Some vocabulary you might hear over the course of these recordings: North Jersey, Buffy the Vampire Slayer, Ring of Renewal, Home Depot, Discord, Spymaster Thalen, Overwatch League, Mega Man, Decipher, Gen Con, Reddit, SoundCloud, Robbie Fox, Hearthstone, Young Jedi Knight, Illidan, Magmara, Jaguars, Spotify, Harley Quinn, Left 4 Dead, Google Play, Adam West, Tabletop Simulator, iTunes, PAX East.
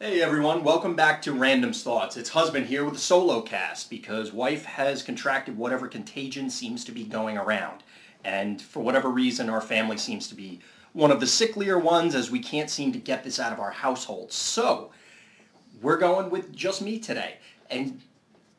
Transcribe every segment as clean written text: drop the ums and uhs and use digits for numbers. Hey everyone, welcome back to Random's Thoughts. It's husband here with a solo cast because wife has contracted whatever contagion seems to be going around. And for whatever reason, our family seems to be one of the sicklier ones as we can't seem to get this out of our household. So, we're going with just me today. And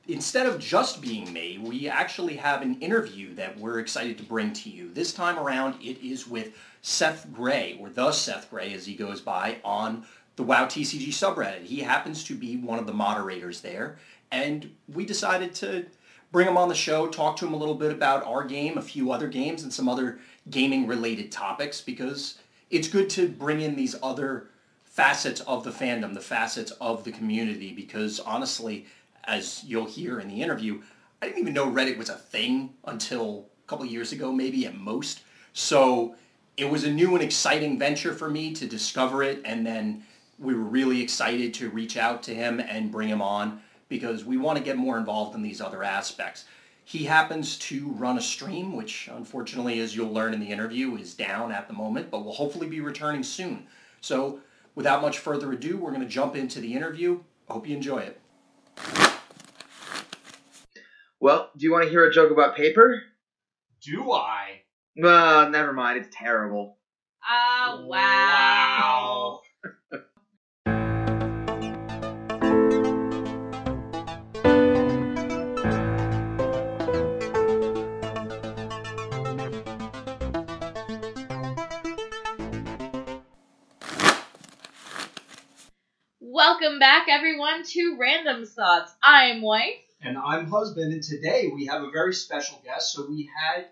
instead of just being me, we actually have an interview that we're excited to bring to you. This time around, it is with Seth Gray, or the Seth Gray as he goes by, on the WoW TCG subreddit. He happens to be one of the moderators there, and we decided to bring him on the show, talk to him a little bit about our game, a few other games, and some other gaming-related topics, because it's good to bring in these other facets of the fandom, the facets of the community, because honestly, as you'll hear in the interview, I didn't even know Reddit was a thing until a couple years ago, maybe at most. So it was a new and exciting venture for me to discover it, and then we were really excited to reach out to him and bring him on because we want to get more involved in these other aspects. He happens to run a stream, which unfortunately, as you'll learn in the interview, is down at the moment, but will hopefully be returning soon. So without much further ado, we're going to jump into the interview. I hope you enjoy it. Well, do you want to hear a joke about paper? Do I? Well, never mind. It's terrible. Oh, wow. Welcome back, everyone, to Random Thoughts. I'm wife. And I'm husband, and today we have a very special guest. So we had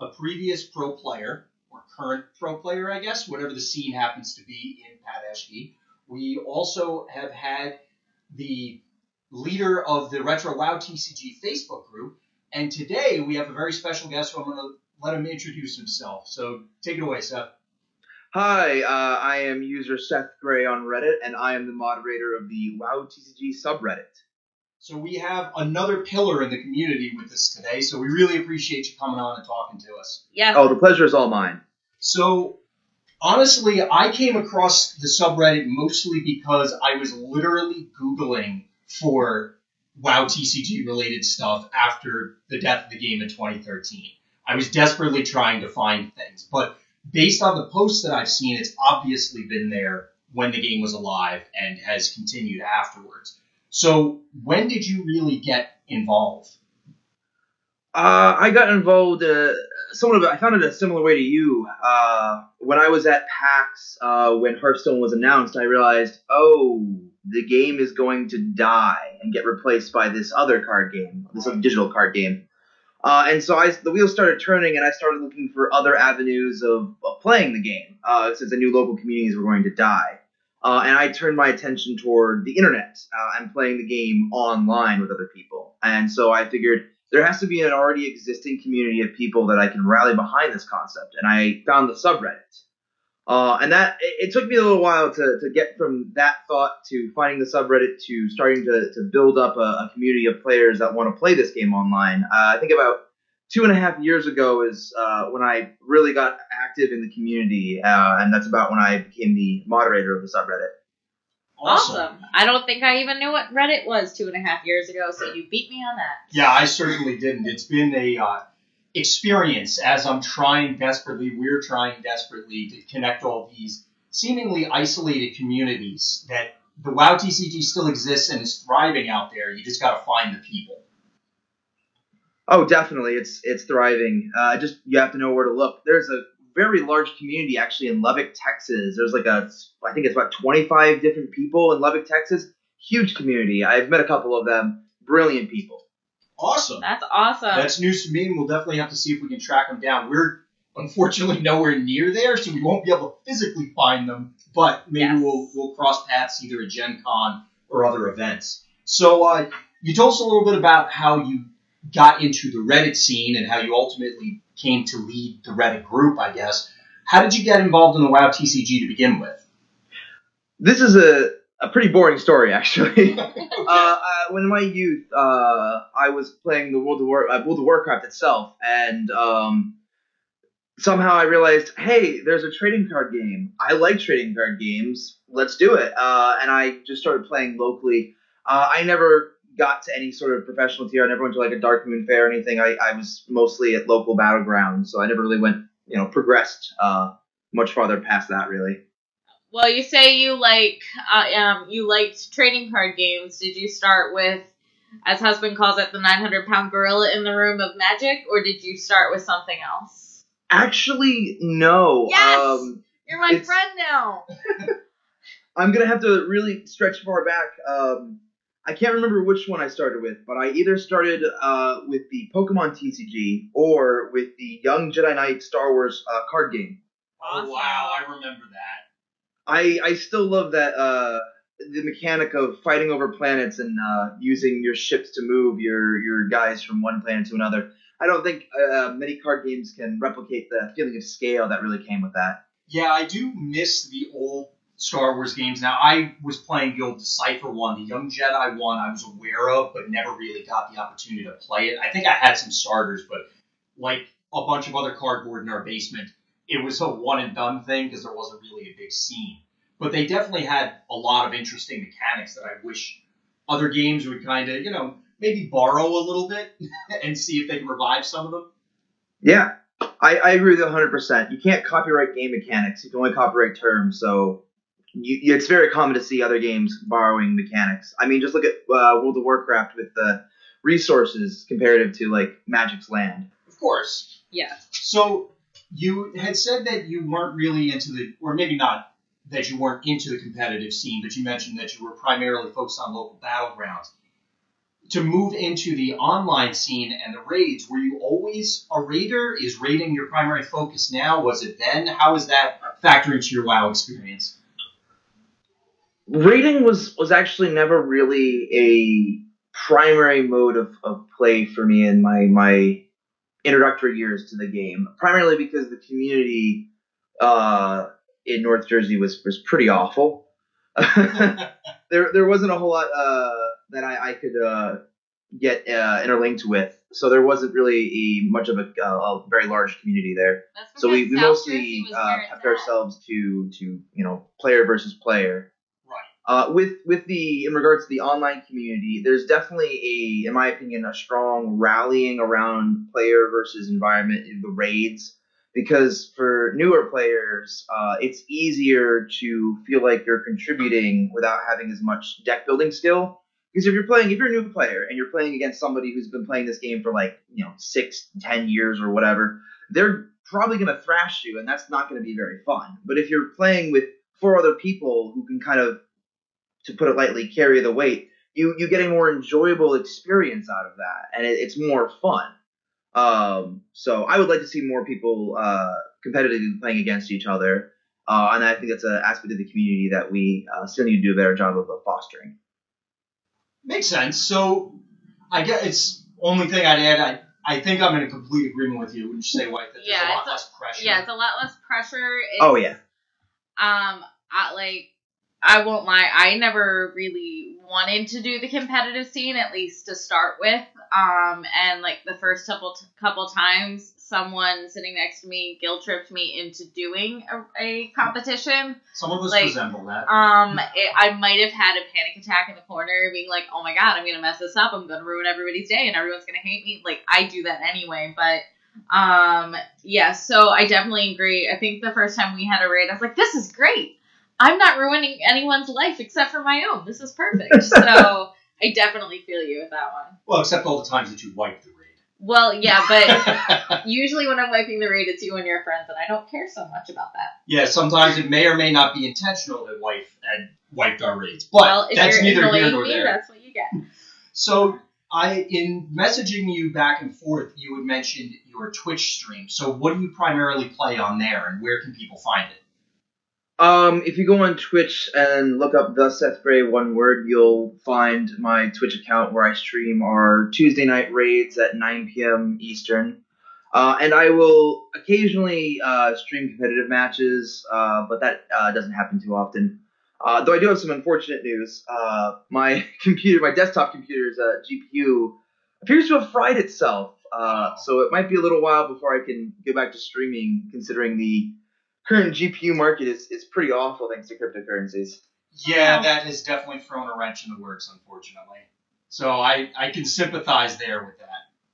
a previous pro player, or current pro player, I guess, whatever the scene happens to be in Pat. We also have had the leader of the Retro WoW TCG Facebook group, and today we have a very special guest, so I'm going to let him introduce himself. So take it away, Seth. Hi, I am user Seth Gray on Reddit, and I am the moderator of the WoW TCG subreddit. So we have another pillar in the community with us today, so we really appreciate you coming on and talking to us. Yeah. Oh, the pleasure is all mine. So, honestly, I came across the subreddit mostly because I was literally Googling for WoW TCG-related stuff after the death of the game in 2013. I was desperately trying to find things, but based on the posts that I've seen, it's obviously been there when the game was alive and has continued afterwards. So when did you really get involved? I got involved I found it a similar way to you. When I was at PAX, when Hearthstone was announced, I realized, oh, the game is going to die and get replaced by this other card game, this other digital card game. And so the wheels started turning, and I started looking for other avenues of playing the game, since I knew local communities were going to die. And I turned my attention toward the internet and playing the game online with other people. And so I figured there has to be an already existing community of people that I can rally behind this concept. And I found the subreddit. And that it took me a little while to get from that thought to finding the subreddit to starting to build up a community of players that want to play this game online. I think about 2.5 years ago is when I really got active in the community, and that's about when I became the moderator of the subreddit. Awesome. I don't think I even knew what Reddit was 2.5 years ago, so you beat me on that. Yeah, I certainly didn't. It's been a experience as we're trying desperately to connect all these seemingly isolated communities that the WoW TCG still exists and is thriving out there. You just got to find the people. Oh, definitely. It's thriving. Just you have to know where to look. There's a very large community actually in Lubbock, Texas. There's I think it's about 25 different people in Lubbock, Texas. Huge community. I've met a couple of them. Brilliant people. Awesome. That's awesome. That's news to me, and we'll definitely have to see if we can track them down. We're unfortunately nowhere near there, so we won't be able to physically find them, but maybe we'll cross paths either at Gen Con or other events. So you told us a little bit about how you got into the Reddit scene and how you ultimately came to lead the Reddit group, I guess. How did you get involved in the WoW TCG to begin with? This is a pretty boring story, actually. When in my youth, I was playing the World of Warcraft itself, and somehow I realized, hey, there's a trading card game. I like trading card games. Let's do it. And I just started playing locally. I never got to any sort of professional tier. I never went to like a Darkmoon Fair or anything. I was mostly at local battlegrounds, so I never really went, you know, progressed much farther past that, really. Well, you say you liked trading card games. Did you start with, as husband calls it, the 900-pound gorilla in the room of Magic, or did you start with something else? Actually, no. Yes, you're my friend now. I'm gonna have to really stretch far back. I can't remember which one I started with, but I either started with the Pokemon TCG or with the Young Jedi Knight Star Wars card game. Awesome. Oh wow, I remember that. I still love that the mechanic of fighting over planets and using your ships to move your guys from one planet to another. I don't think many card games can replicate the feeling of scale that really came with that. Yeah, I do miss the old Star Wars games. Now, I was playing the old Decipher one. The Young Jedi one I was aware of, but never really got the opportunity to play it. I think I had some starters, but like a bunch of other cardboard in our basement, it was a one-and-done thing because there wasn't really a big scene. But they definitely had a lot of interesting mechanics that I wish other games would kind of, you know, maybe borrow a little bit and see if they can revive some of them. Yeah, I agree with you 100%. You can't copyright game mechanics. You can only copyright terms, so... It's very common to see other games borrowing mechanics. I mean, just look at World of Warcraft with the resources comparative to, like, Magic's land. Of course. Yeah. So you had said that you weren't really into the, or maybe not that you weren't into the competitive scene, but you mentioned that you were primarily focused on local battlegrounds. To move into the online scene and the raids, were you always a raider? Is raiding your primary focus now? Was it then? How does that factor into your WoW experience? Raiding was actually never really a primary mode of play for me in my introductory years to the game, primarily because the community in North Jersey was pretty awful. There wasn't a whole lot that I could get interlinked with, so there wasn't really much of a very large community there. So we mostly kept ourselves to you know, player versus player. With the, in regards to the online community, there's definitely in my opinion, a strong rallying around player versus environment in the raids, because for newer players, it's easier to feel like you're contributing without having as much deck building skill. Because if you're a new player and you're playing against somebody who's been playing this game for like, you know, 6, 10 years or whatever, they're probably going to thrash you and that's not going to be very fun. But if you're playing with 4 other people who can kind of, to put it lightly, carry the weight, you get a more enjoyable experience out of that, and it's more fun. So I would like to see more people competitively playing against each other, and I think that's an aspect of the community that we still need to do a better job of fostering. Makes sense. So I guess it's only thing I'd add, I think I'm in a complete agreement with you. Would you say, White, that there's a lot less pressure? Yeah, it's a lot less pressure. Oh, yeah. I won't lie, I never really wanted to do the competitive scene, at least to start with. And like the first couple times, someone sitting next to me guilt tripped me into doing a competition. Some of us resemble that. I might have had a panic attack in the corner, being like, "Oh my god, I'm gonna mess this up. I'm gonna ruin everybody's day, and everyone's gonna hate me." Like I do that anyway, but. Yeah, so I definitely agree. I think the first time we had a raid, I was like, "This is great. I'm not ruining anyone's life except for my own. This is perfect." So I definitely feel you with that one. Well, except all the times that you wipe the raid. Well, yeah, but usually when I'm wiping the raid, it's you and your friends, and I don't care so much about that. Yeah, sometimes it may or may not be intentional that wife had wiped our raids, but well, that's neither here nor there. That's what you get. So in messaging you back and forth, you had mentioned your Twitch stream. So what do you primarily play on there, and where can people find it? If you go on Twitch and look up the Seth Gray, one word, you'll find my Twitch account where I stream our Tuesday night raids at 9 p.m. Eastern. And I will occasionally stream competitive matches, but that doesn't happen too often. Though I do have some unfortunate news. My desktop computer's GPU appears to have fried itself So it might be a little while before I can get back to streaming, considering the current GPU market is pretty awful thanks to cryptocurrencies. Yeah, that has definitely thrown a wrench in the works, unfortunately. So I can sympathize there with that.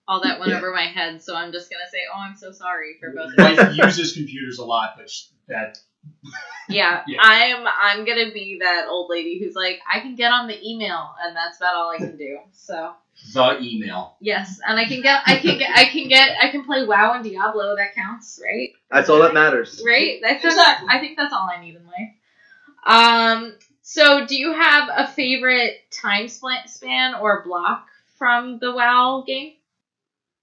All that went over my head, so I'm just going to say, oh, I'm so sorry for both of you. Life uses computers a lot, but that... Yeah, I'm going to be that old lady who's like, I can get on the email, and that's about all I can do, so... The email. Yes, and I can play WoW and Diablo, that counts, right? That's all that matters. Right? Exactly. I think that's all I need in life. So do you have a favorite time span or block from the WoW game?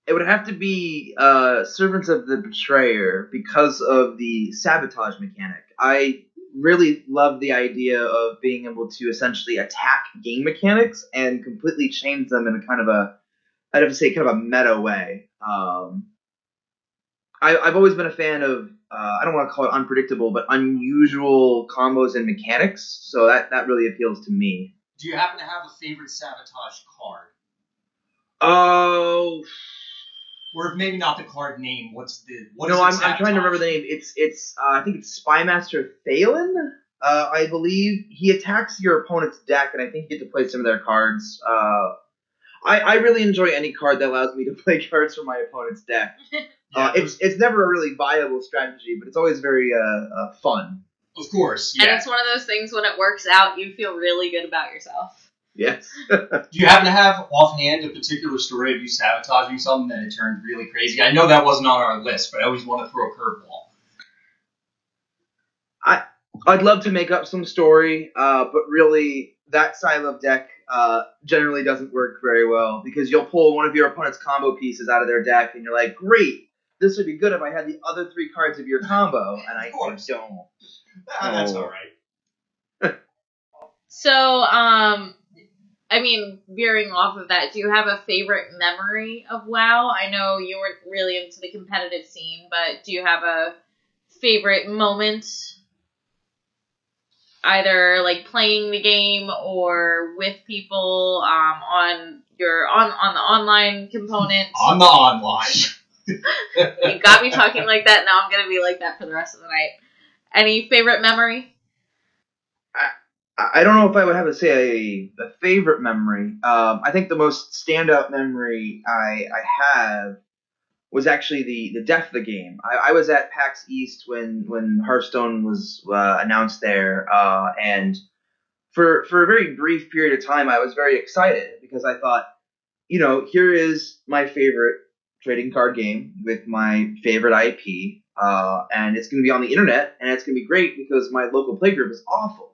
It would have to be Servants of the Betrayer because of the sabotage mechanic. I really love the idea of being able to essentially attack game mechanics and completely change them in a kind of a, I'd have to say, kind of a meta way. I've always been a fan of, I don't want to call it unpredictable, but unusual combos and mechanics. So that really appeals to me. Do you happen to have a favorite sabotage card? Oh... Or maybe not the card name. I'm trying to remember the name. It's I think it's Spymaster Thalen, I believe. He attacks your opponent's deck, and I think you get to play some of their cards. I really enjoy any card that allows me to play cards from my opponent's deck. It's never a really viable strategy, but it's always very fun. Of course, yeah. And it's one of those things when it works out, you feel really good about yourself. Yes. Do you happen to have offhand a particular story of you sabotaging something that it turned really crazy? I know that wasn't on our list, but I always want to throw a curveball. I'd love to make up some story, but really that style of deck generally doesn't work very well because you'll pull one of your opponent's combo pieces out of their deck and you're like, great, this would be good if I had the other three cards of your combo, and I don't. That's all right. So. I mean, veering off of that, do you have a favorite memory of WoW? I know you weren't really into the competitive scene, but do you have a favorite moment? Either, like, playing the game or with people on the online component? On the online. You got me talking like that. Now I'm going to be like that for the rest of the night. Any favorite memory? I don't know if I would have to say a favorite memory. I think the most standout memory I have was actually the death of the game. I was at PAX East when Hearthstone was announced there, and for a very brief period of time, I was very excited because I thought, here is my favorite trading card game with my favorite IP, and it's going to be on the internet, and it's going to be great because my local playgroup is awful.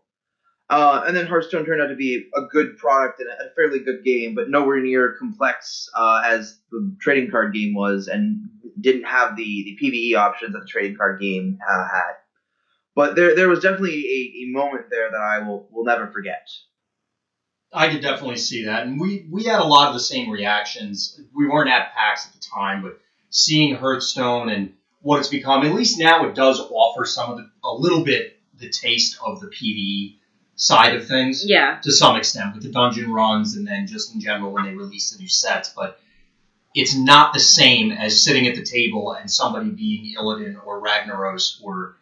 And then Hearthstone turned out to be a good product and a fairly good game, but nowhere near complex as the trading card game was, and didn't have the PvE options that the trading card game had. But there was definitely a moment there that I will never forget. I could definitely see that, and we had a lot of the same reactions. We weren't at PAX at the time, but seeing Hearthstone and what it's become, at least now it does offer a little bit the taste of the PvE side of things, to some extent, with the dungeon runs and then just in general when they release the new sets, but it's not the same as sitting at the table and somebody being Illidan or Ragnaros or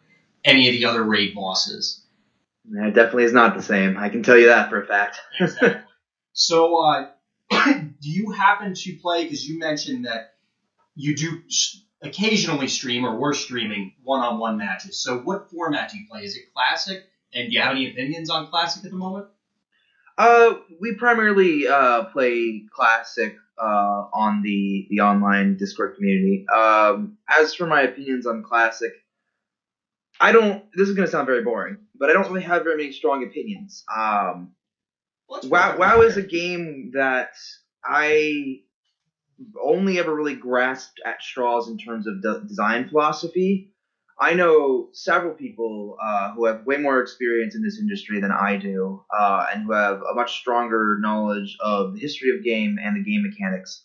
any of the other raid bosses. It definitely is not the same. I can tell you that for a fact. Exactly. So, do you happen to play, because you mentioned that you do occasionally stream or were streaming one-on-one matches, so what format do you play? Is it classic? And do you have any opinions on Classic at the moment? We primarily play Classic on the online Discord community. As for my opinions on Classic, this is going to sound very boring, but I don't really have very many strong opinions. WoW is a game that I only ever really grasped at straws in terms of design philosophy. I know several people who have way more experience in this industry than I do, and who have a much stronger knowledge of the history of game and the game mechanics,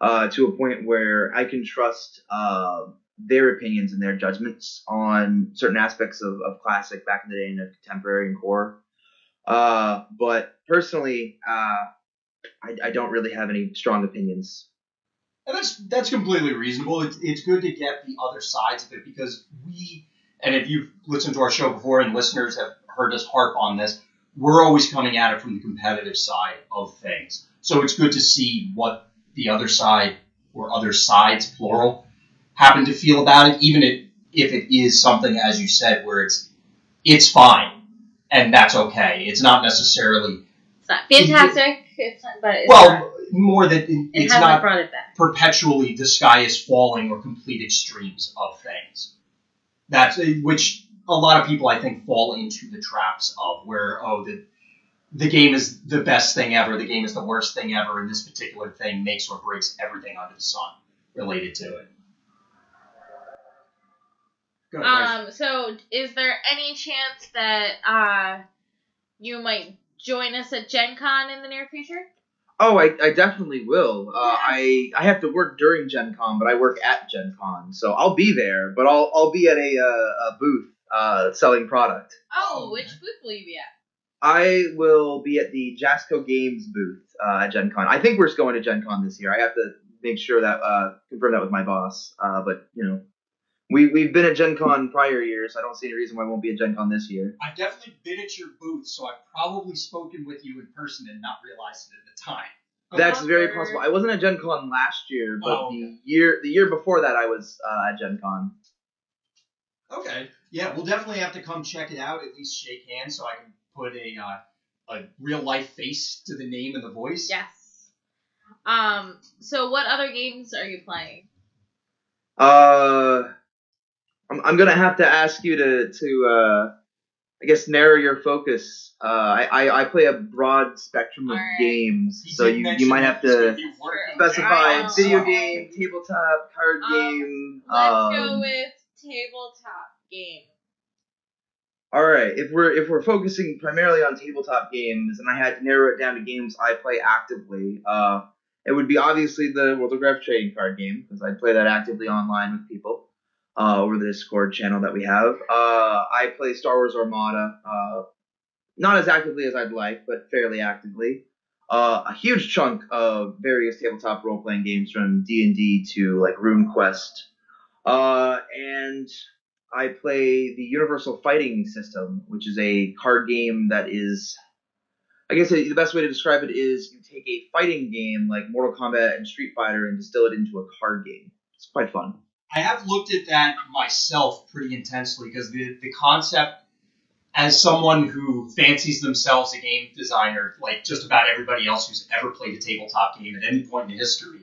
to a point where I can trust their opinions and their judgments on certain aspects of Classic back in the day and of Contemporary and Core. But personally, I don't really have any strong opinions. And that's completely reasonable. It's good to get the other sides of it because we, and if you've listened to our show before and listeners have heard us harp on this, we're always coming at it from the competitive side of things. So it's good to see what the other side, or other sides, plural, happen to feel about it, even if it is something, as you said, where it's fine, and that's okay. It's not necessarily... It's not fantastic, more that it's not perpetually the sky is falling or complete extremes of things. That's which a lot of people I think fall into the traps of where the game is the best thing ever, the game is the worst thing ever, and this particular thing makes or breaks everything under the sun related to it. Go ahead, Bryce. So is there any chance that you might join us at Gen Con in the near future? Oh, I definitely will. I have to work during Gen Con, but I work at Gen Con, so I'll be there. But I'll be at a booth selling product. Oh, which booth will you be at? I will be at the Jasco Games booth at Gen Con. I think we're going to Gen Con this year. I have to make sure that confirm that with my boss. But you know, we've been at Gen Con prior years. So I don't see any reason why I won't be at Gen Con this year. I've definitely been at your booth, so I've probably spoken with you in person and not realized it at the time. That's very possible. I wasn't at Gen Con last year, but the year before that I was at Gen Con. Okay. Yeah, we'll definitely have to come check it out, at least shake hands so I can put a real-life face to the name and the voice. Yes. So what other games are you playing? I'm going to have to ask you to I guess, narrow your focus. I play a broad spectrum of games, so you might have to specify video game, tabletop, card game. Let's go with tabletop game. All right, if we're focusing primarily on tabletop games, and I had to narrow it down to games I play actively, it would be obviously the World of Warcraft trading card game, because I play that actively online with people over the Discord channel that we have. I play Star Wars Armada, not as actively as I'd like, but fairly actively. A huge chunk of various tabletop role-playing games from D&D to like RuneQuest, and I play the Universal Fighting System, which is a card game that is, I guess the best way to describe it is you take a fighting game like Mortal Kombat and Street Fighter and distill it into a card game. It's quite fun. I have looked at that myself pretty intensely because the concept, as someone who fancies themselves a game designer, like just about everybody else who's ever played a tabletop game at any point in history,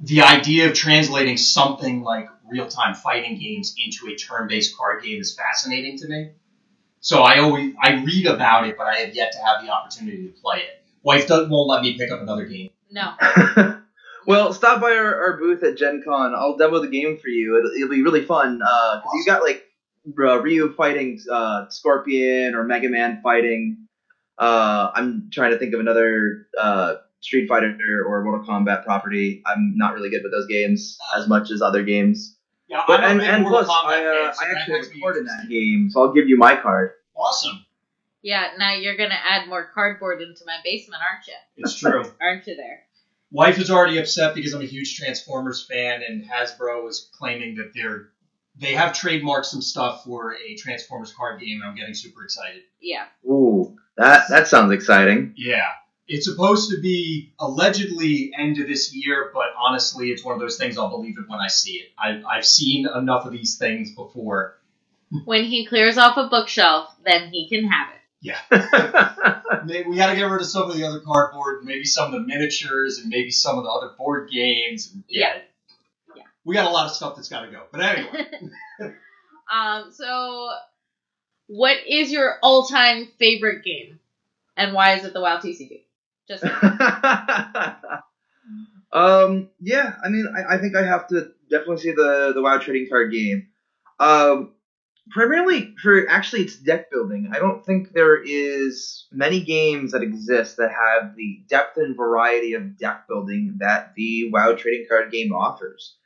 the idea of translating something like real-time fighting games into a turn-based card game is fascinating to me. So I read about it, but I have yet to have the opportunity to play it. Wife won't let me pick up another game. No. Well, stop by our booth at Gen Con. I'll demo the game for you. It'll be really fun. Because awesome. You got like Ryu fighting Scorpion or Mega Man fighting. I'm trying to think of another Street Fighter or Mortal Kombat property. I'm not really good with those games as much as other games. Yeah, but, and plus, I actually have a card in that game, so I'll give you my card. Awesome. Yeah, now you're going to add more cardboard into my basement, aren't you? It's true. Aren't you there? Wife is already upset because I'm a huge Transformers fan, and Hasbro is claiming that they have trademarked some stuff for a Transformers card game, and I'm getting super excited. Yeah. Ooh, that sounds exciting. Yeah. It's supposed to be allegedly end of this year, but honestly, it's one of those things I'll believe it when I see it. I've seen enough of these things before. When he clears off a bookshelf, then he can have it. Yeah. We got to get rid of some of the other cardboard, maybe some of the miniatures, and maybe some of the other board games. Yeah. We got a lot of stuff that's got to go. But anyway. So, what is your all-time favorite game? And why is it the WoW TCG? Just yeah, I mean, I think I have to definitely say the WoW trading card game. Primarily for actually it's deck building. I don't think there is many games that exist that have the depth and variety of deck building that the WoW trading card game offers.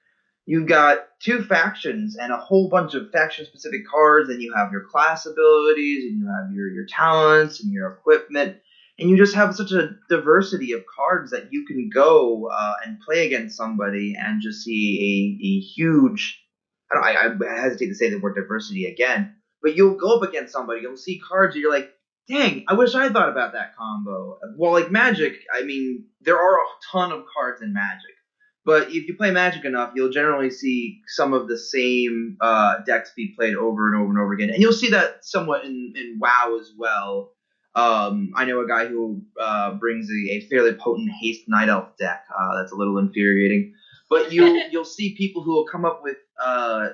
You've got two factions and a whole bunch of faction-specific cards, and you have your class abilities, and you have your talents and your equipment. And you just have such a diversity of cards that you can go and play against somebody and just see a huge, I hesitate to say the word diversity again, but you'll go up against somebody, you'll see cards that you're like, dang, I wish I thought about that combo. Well, like Magic, I mean, there are a ton of cards in Magic. But if you play Magic enough, you'll generally see some of the same decks be played over and over and over again. And you'll see that somewhat in WoW as well. I know a guy who brings a fairly potent Haste Knight Elf deck. That's a little infuriating. But you'll see people who will come up with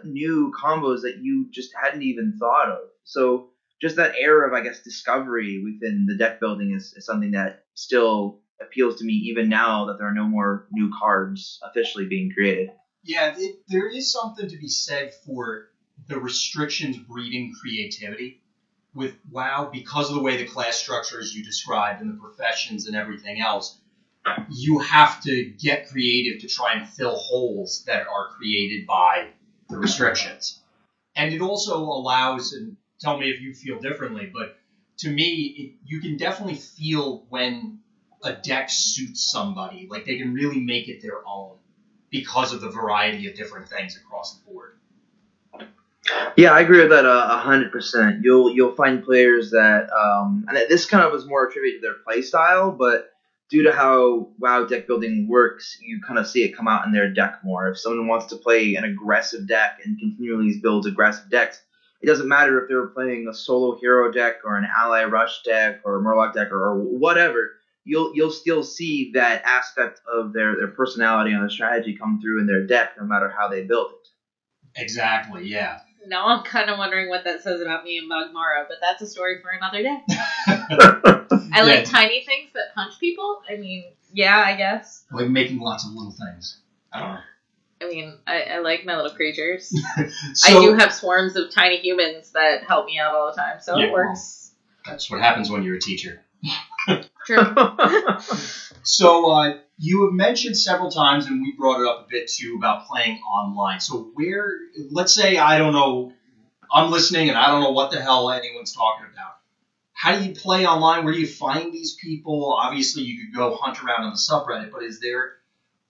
new combos that you just hadn't even thought of. So just that air of, I guess, discovery within the deck building is something that still appeals to me even now that there are no more new cards officially being created. Yeah, there is something to be said for the restrictions breeding creativity with WoW because of the way the class structures you described and the professions and everything else. You have to get creative to try and fill holes that are created by the restrictions. And it also allows, and tell me if you feel differently, but to me, you can definitely feel when a deck suits somebody. Like, they can really make it their own because of the variety of different things across the board. Yeah, I agree with that 100%. You'll find players that, and this kind of is more attributed to their play style, but due to how WoW deck building works, you kind of see it come out in their deck more. If someone wants to play an aggressive deck and continually builds aggressive decks, it doesn't matter if they were playing a solo hero deck or an ally rush deck or a Murloc deck or whatever. You'll still see that aspect of their personality and their strategy come through in their deck, no matter how they build it. Exactly. Yeah. Now I'm kind of wondering what that says about me and Magmara, but that's a story for another day. I like tiny things that punch people. I mean, yeah, I guess. Like making lots of little things. I don't know. I mean, I like my little creatures. So, I do have swarms of tiny humans that help me out all the time, so it works. That's what happens when you're a teacher. True. So you have mentioned several times, and we brought it up a bit too, about playing online. So where, let's say, I don't know, I'm listening and I don't know what the hell anyone's talking about. How do you play online? Where do you find these people? Obviously, you could go hunt around on the subreddit, but is there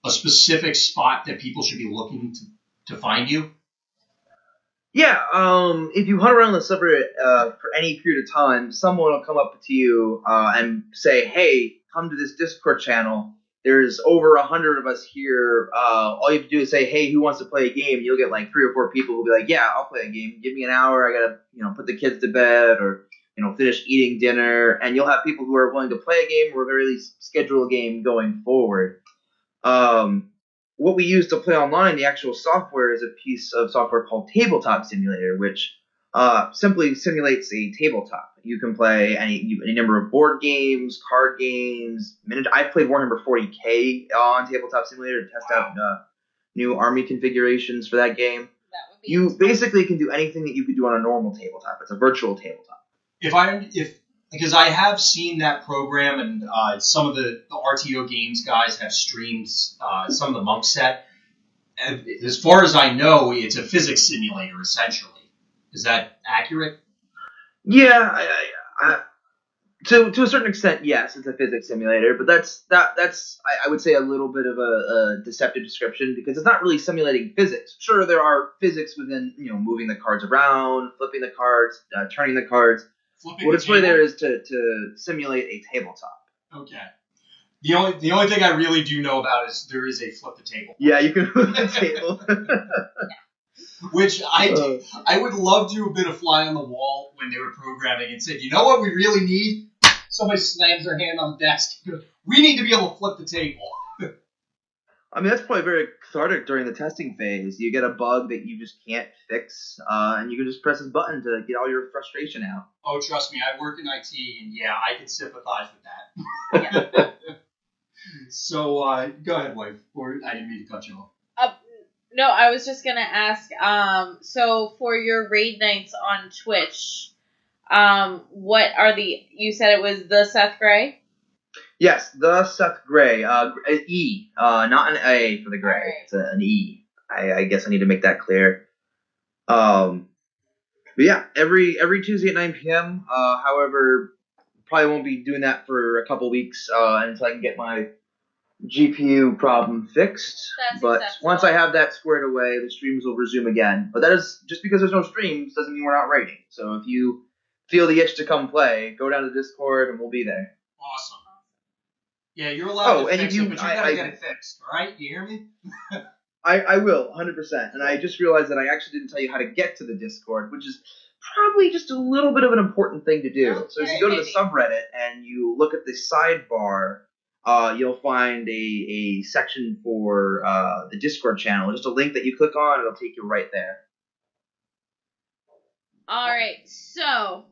a specific spot that people should be looking to find you? Yeah, if you hunt around the subreddit for any period of time, someone will come up to you and say, hey, come to this Discord channel. There's over 100 of us here. All you have to do is say, hey, who wants to play a game? You'll get like 3 or 4 people who'll be like, yeah, I'll play a game. Give me an hour. I got to, put the kids to bed or, finish eating dinner. And you'll have people who are willing to play a game or really schedule a game going forward. What we use to play online, the actual software, is a piece of software called Tabletop Simulator, which simply simulates a tabletop. You can play any number of board games, card games. I've played Warhammer 40k on Tabletop Simulator to test out new army configurations for that game. Basically can do anything that you could do on a normal tabletop. It's a virtual tabletop. Because I have seen that program, and some of the RTO Games guys have streamed some of the Monk set. And as far as I know, it's a physics simulator, essentially. Is that accurate? Yeah, I to a certain extent, yes, it's a physics simulator. But that's I would say a little bit of a deceptive description, because it's not really simulating physics. Sure, there are physics within moving the cards around, flipping the cards, turning the cards. What it's really there is to simulate a tabletop. Okay. The only thing I really do know about is there is a flip the table. Yeah, you can flip the table. Which I would love to have been a fly on the wall when they were programming and said, you know what we really need? Somebody slams their hand on the desk. We need to be able to flip the table. I mean, that's probably very cathartic during the testing phase. You get a bug that you just can't fix, and you can just press this button to get all your frustration out. Oh, trust me. I work in IT, and yeah, I can sympathize with that. Yeah. So, go ahead, wife. Or I didn't mean to cut you off. No, I was just going to ask, so for your raid nights on Twitch, what are the – you said it was the Seth Gray? Yes, the Seth Gray, an E, not an A for the Gray. Right. It's an E. I guess I need to make that clear. But yeah, every Tuesday at 9 p.m. However, probably won't be doing that for a couple weeks until I can get my GPU problem fixed. That's acceptable. Once I have that squared away, the streams will resume again. But that is just because there's no streams doesn't mean we're not writing. So if you feel the itch to come play, go down to Discord and we'll be there. Awesome. Yeah, you're allowed to fix it, but you gotta get it fixed, all right? You hear me? I will, 100%. And I just realized that I actually didn't tell you how to get to the Discord, which is probably just a little bit of an important thing to do. Okay, so if you go to the subreddit and you look at the sidebar, you'll find a section for the Discord channel. Just a link that you click on, it'll take you right there. All right, so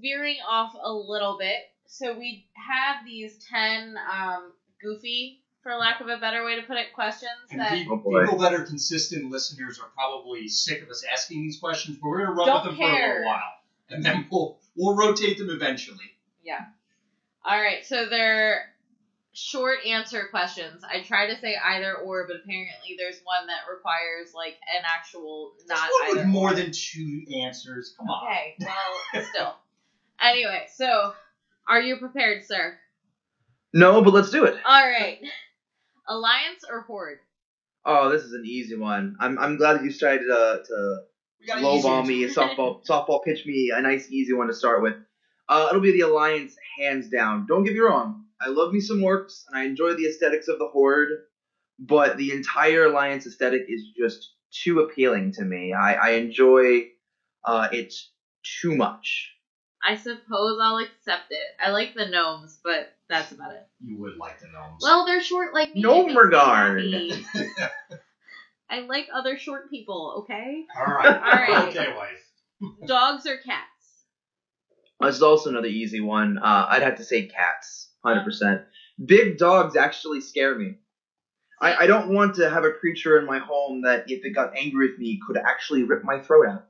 veering off a little bit. So we have these 10 goofy, for lack of a better way to put it, questions. And that people that are consistent listeners are probably sick of us asking these questions, but we're going to run with them for a little while. And then we'll rotate them eventually. Yeah. All right, so they're short answer questions. I try to say either or, but apparently there's one that requires, like, an actual not either with more than two answers. Come on. Okay, well, still. Anyway, so are you prepared, sir? No, but let's do it. All right. Alliance or Horde? Oh, this is an easy one. I'm glad that you tried to lowball me, softball pitch me a nice easy one to start with. It'll be the Alliance, hands down. Don't get me wrong. I love me some orcs, and I enjoy the aesthetics of the Horde, but the entire Alliance aesthetic is just too appealing to me. I enjoy it too much. I suppose I'll accept it. I like the gnomes, but that's about it. You would like the gnomes. Well, they're short like me. Gnome regard. I like other short people, okay? All right. Okay, wife. Dogs or cats? This is also another easy one. I'd have to say cats, 100%. Big dogs actually scare me. I don't want to have a creature in my home that, if it got angry with me, could actually rip my throat out.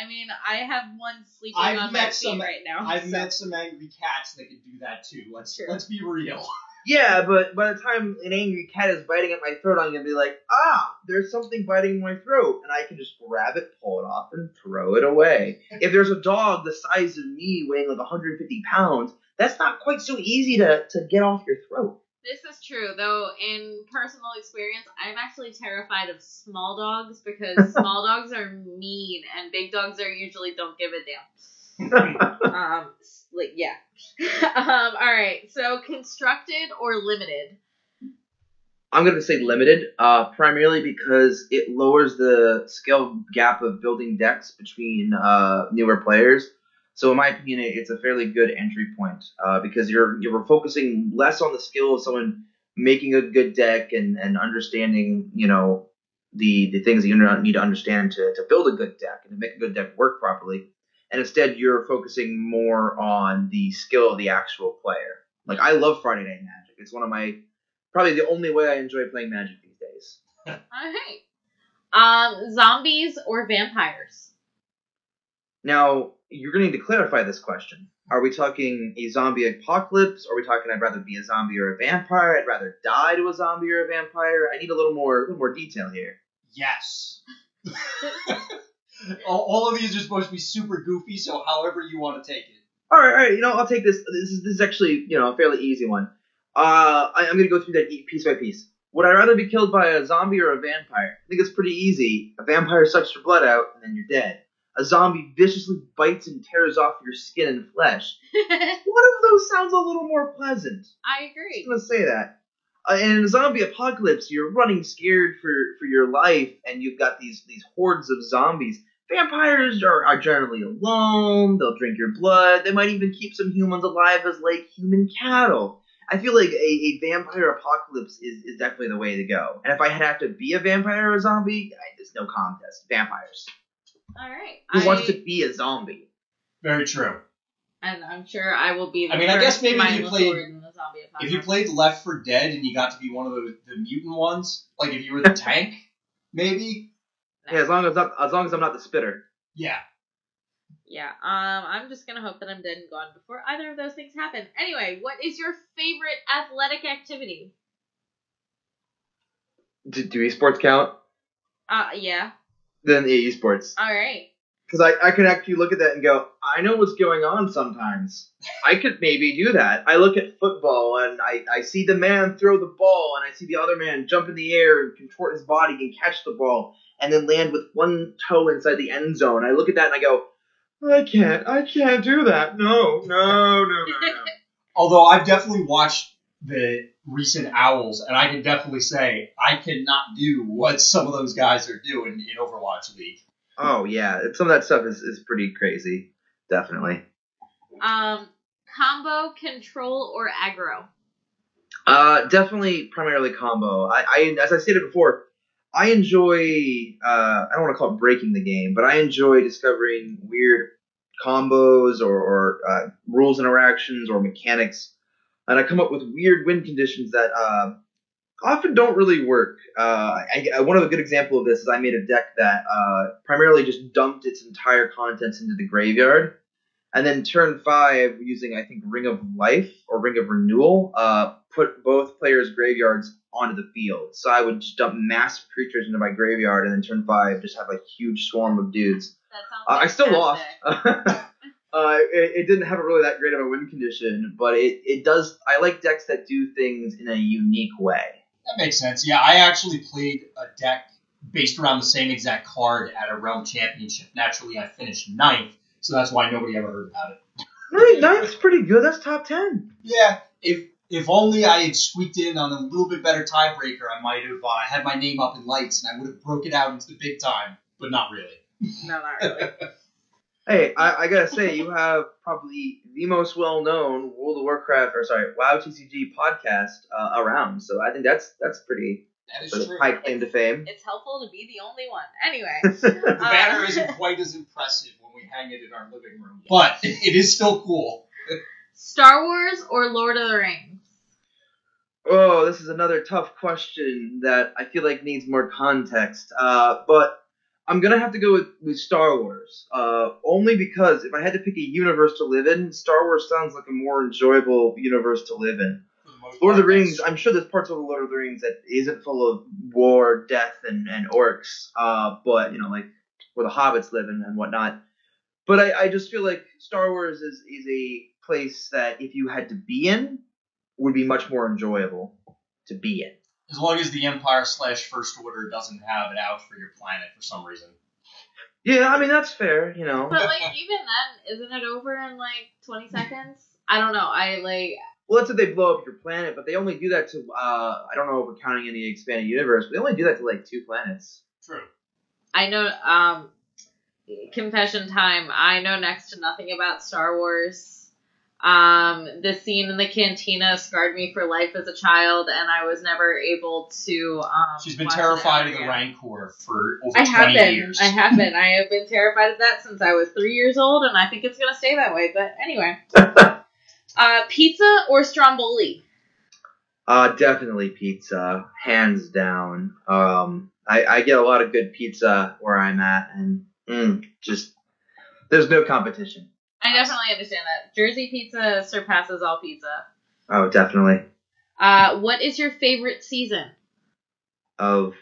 I mean, I have one sleeping on my feet right now. I've met some angry cats that can do that too. Let's be real. Yeah, but by the time an angry cat is biting at my throat, I'm gonna be like, there's something biting my throat, and I can just grab it, pull it off, and throw it away. If there's a dog the size of me, weighing like 150 pounds, that's not quite so easy to get off your throat. This is true, though, in personal experience, I'm actually terrified of small dogs because small dogs are mean, and big dogs are usually don't give a damn. Yeah. All right, so constructed or limited? I'm going to say limited, primarily because it lowers the skill gap of building decks between newer players. So in my opinion, it's a fairly good entry point because you're focusing less on the skill of someone making a good deck and understanding, you know, the things that you need to understand to build a good deck and to make a good deck work properly. And instead, you're focusing more on the skill of the actual player. Like, I love Friday Night Magic. It's one of my probably the only way I enjoy playing Magic these days. All right. Zombies or vampires? Now, you're going to need to clarify this question. Are we talking a zombie apocalypse? Are we talking I'd rather be a zombie or a vampire? I'd rather die to a zombie or a vampire? I need a little more detail here. Yes. All of these are supposed to be super goofy, so however you want to take it. All right. You know, I'll take this. This is actually, you know, a fairly easy one. I'm going to go through that piece by piece. Would I rather be killed by a zombie or a vampire? I think it's pretty easy. A vampire sucks your blood out, and then you're dead. A zombie viciously bites and tears off your skin and flesh. One of those sounds a little more pleasant. I agree. I'm just going to say that. In a zombie apocalypse, you're running scared for your life, and you've got these hordes of zombies. Vampires are generally alone. They'll drink your blood. They might even keep some humans alive as, like, human cattle. I feel like a vampire apocalypse is definitely the way to go. And if I have to be a vampire or a zombie, there's no contest. Vampires. All right. Who wants to be a zombie? Very true. And I'm sure I will be the first. I mean, I guess maybe if you played Left 4 Dead and you got to be one of the mutant ones, like if you were the tank, maybe. Yeah, as long as I'm not the spitter. Yeah. Yeah. I'm just gonna hope that I'm dead and gone before either of those things happen. Anyway, what is your favorite athletic activity? Do esports count? Yeah. Then esports. All right. Because I could actually look at that and go, I know what's going on sometimes. I could maybe do that. I look at football and I see the man throw the ball and I see the other man jump in the air and contort his body and catch the ball and then land with one toe inside the end zone. I look at that and I go, I can't do that. No. Although I've definitely watched the recent Owls, and I can definitely say I cannot do what some of those guys are doing in Overwatch League. Oh, yeah. Some of that stuff is pretty crazy. Definitely. Combo, control, or aggro? Definitely primarily combo. I as I stated before, I enjoy, I don't want to call it breaking the game, but I enjoy discovering weird combos or rules interactions or mechanics. And I come up with weird win conditions that often don't really work. One of a good example of this is I made a deck that primarily just dumped its entire contents into the graveyard. And then turn 5, using, I think, Ring of Life or Ring of Renewal, put both players' graveyards onto the field. So I would just dump massive creatures into my graveyard and then turn 5 just have a huge swarm of dudes. That sounds I still lost. It didn't have a really that great of a win condition, but it does. I like decks that do things in a unique way. That makes sense. Yeah, I actually played a deck based around the same exact card at a Realm Championship. Naturally, I finished 9th, so that's why nobody ever heard about it. Really? 9th's pretty good. That's top 10. Yeah. If only I had squeaked in on a little bit better tiebreaker, I might have had my name up in lights, and I would have broke it out into the big time, but not really. No, not really. Hey, I gotta say, you have probably the most well-known WoW TCG podcast around. So I think that's pretty. That is true. High claim to fame. It's helpful to be the only one. Anyway, the banner isn't quite as impressive when we hang it in our living room, but it is still cool. Star Wars or Lord of the Rings? Oh, this is another tough question that I feel like needs more context. But I'm going to have to go with Star Wars, only because if I had to pick a universe to live in, Star Wars sounds like a more enjoyable universe to live in. Lord of the Rings, I'm sure there's parts of the Lord of the Rings that isn't full of war, death, and orcs, but, you know, like where the hobbits live and whatnot. But I just feel like Star Wars is a place that if you had to be in, would be much more enjoyable to be in. As long as the Empire / First Order doesn't have it out for your planet for some reason. Yeah, I mean, that's fair, you know. But, like, even then, isn't it over in, like, 20 seconds? I don't know. Well, that's if they blow up your planet, but they only do that to, I don't know if we're counting any expanded universe, but they only do that to, like, 2 planets. True. I know, confession time, I know next to nothing about Star Wars. The scene in the cantina scarred me for life as a child, and I was never able to. She's been terrified of the Rancor for over 20 years. I have been terrified of that since I was 3 years old, and I think it's going to stay that way. But anyway, pizza or Stromboli? Definitely pizza, hands down. I get a lot of good pizza where I'm at, and just there's no competition. I definitely understand that. Jersey pizza surpasses all pizza. Oh, definitely. What is your favorite season? Of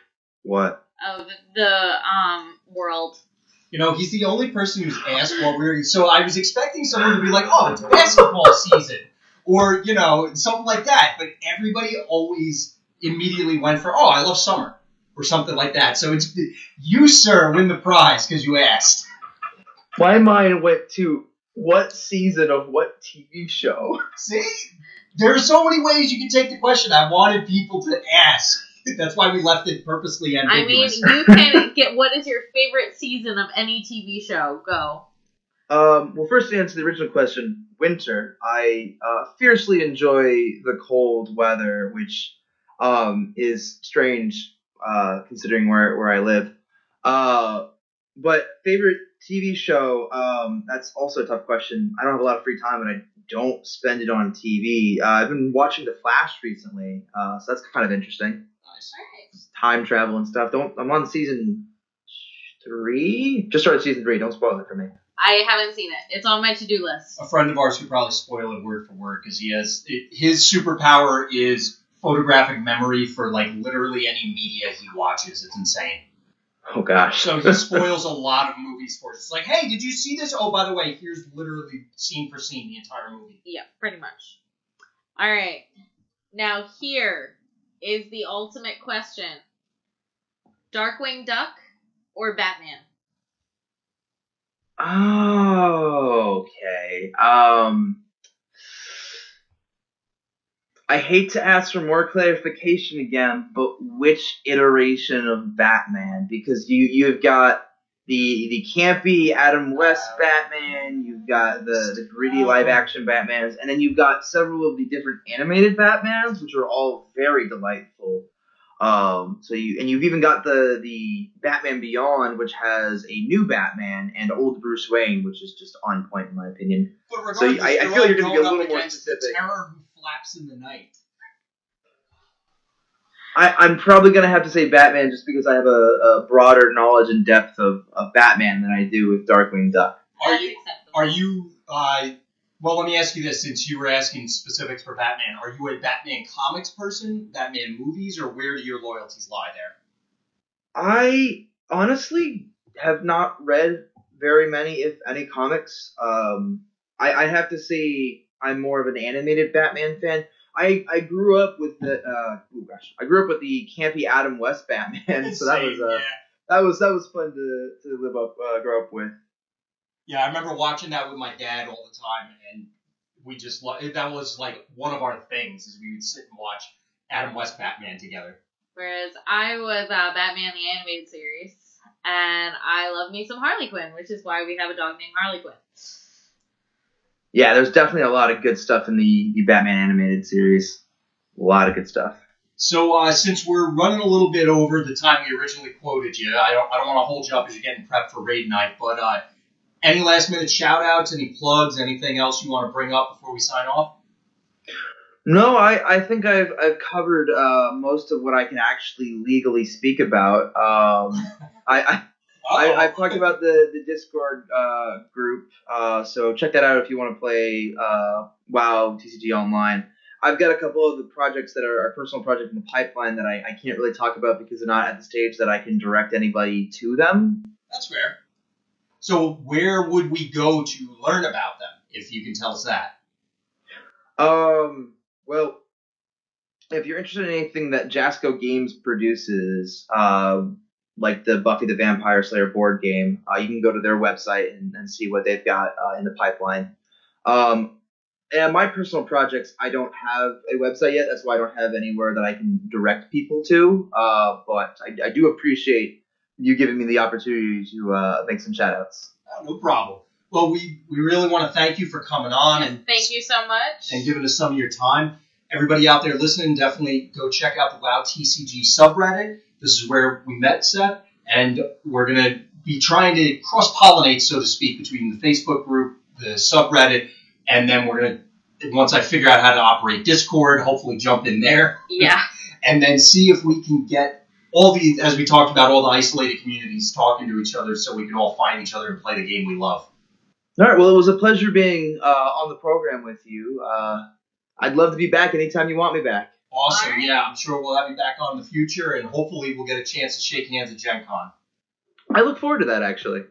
what? Of the world. You know, he's the only person who's asked what we're... So I was expecting someone to be like, oh, it's basketball season. Or, you know, something like that. But everybody always immediately went for, oh, I love summer. Or something like that. So it's you, sir, win the prize because you asked. My mind went to... What season of what TV show? See? There are so many ways you can take the question. I wanted people to ask. That's why we left it purposely ambiguous. I mean, you can get what is your favorite season of any TV show. Go. Well, first to answer the original question, winter. I fiercely enjoy the cold weather, which is strange considering where I live. But favorite TV show, that's also a tough question. I don't have a lot of free time, and I don't spend it on TV. I've been watching The Flash recently, so that's kind of interesting. Nice. Time travel and stuff. I'm on season 3. Just started season 3. Don't spoil it for me. I haven't seen it. It's on my to-do list. A friend of ours could probably spoil it word for word because his superpower is photographic memory for like literally any media he watches. It's insane. Oh, gosh. So he spoils a lot of movies for us. It's like, hey, did you see this? Oh, by the way, here's literally scene for scene the entire movie. Yeah, pretty much. All right. Now, here is the ultimate question. Darkwing Duck or Batman? Oh, okay. I hate to ask for more clarification again, but which iteration of Batman? Because you've got the campy Adam West Batman, you've got the gritty live action Batmans, and then you've got several of the different animated Batmans, which are all very delightful. You've even got the Batman Beyond, which has a new Batman and old Bruce Wayne, which is just on point in my opinion. But so I feel you're going to be a little more specific. The terror who flaps in the night. I'm probably going to have to say Batman just because I have a broader knowledge and depth of Batman than I do with Darkwing Duck. Well, let me ask you this, since you were asking specifics for Batman. Are you a Batman comics person, Batman movies, or where do your loyalties lie there? I honestly have not read very many, if any, comics. I have to say I'm more of an animated Batman fan. I grew up with the campy Adam West Batman, so that was fun to grow up with. Yeah, I remember watching that with my dad all the time, and we just that was like one of our things is we would sit and watch Adam West Batman together. Whereas I was Batman the Animated Series, and I love me some Harley Quinn, which is why we have a dog named Harley Quinn. Yeah, there's definitely a lot of good stuff in the Batman Animated Series. A lot of good stuff. So since we're running a little bit over the time we originally quoted you, I don't want to hold you up as you're getting prepped for raid night, but. Any last-minute shout-outs, any plugs, anything else you want to bring up before we sign off? No, I think I've covered most of what I can actually legally speak about. I've talked about the Discord group, so check that out if you want to play WoW TCG Online. I've got a couple of the projects that are personal projects in the pipeline that I can't really talk about because they're not at the stage that I can direct anybody to them. That's fair. So where would we go to learn about them, if you can tell us that? Well, if you're interested in anything that Jasco Games produces, like the Buffy the Vampire Slayer board game, you can go to their website and see what they've got in the pipeline. And my personal projects, I don't have a website yet. That's why I don't have anywhere that I can direct people to. But I do appreciate you giving me the opportunity to make some shout-outs. No problem. Well, we really want to thank you for coming on. Yes, and thank you so much. And giving us some of your time. Everybody out there listening, definitely go check out the WoW TCG subreddit. This is where we met Seth, and we're going to be trying to cross-pollinate, so to speak, between the Facebook group, the subreddit, and then we're going to, once I figure out how to operate Discord, hopefully jump in there. Yeah. And then see if we can get as we talked about, all the isolated communities talking to each other so we can all find each other and play the game we love. All right. Well, it was a pleasure being on the program with you. I'd love to be back anytime you want me back. Awesome. Right. Yeah, I'm sure we'll have you back on in the future, and hopefully we'll get a chance to shake hands at Gen Con. I look forward to that, actually.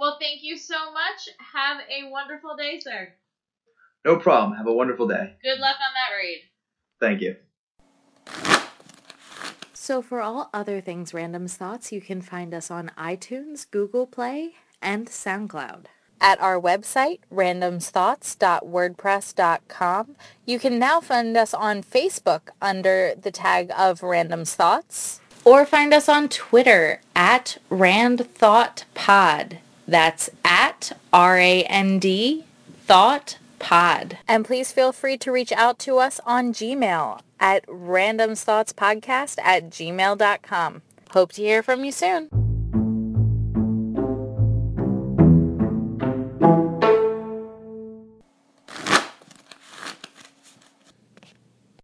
Well, thank you so much. Have a wonderful day, sir. No problem. Have a wonderful day. Good luck on that raid. Thank you. So for all other things Random Thoughts, you can find us on iTunes, Google Play, and SoundCloud. At our website, randomsthoughts.wordpress.com, you can now find us on Facebook under the tag of Random Thoughts, or find us on Twitter at RandThoughtPod. That's at R-A-N-D Thought Pod. And please feel free to reach out to us on Gmail at randomthoughtspodcast@gmail.com. Hope to hear from you soon.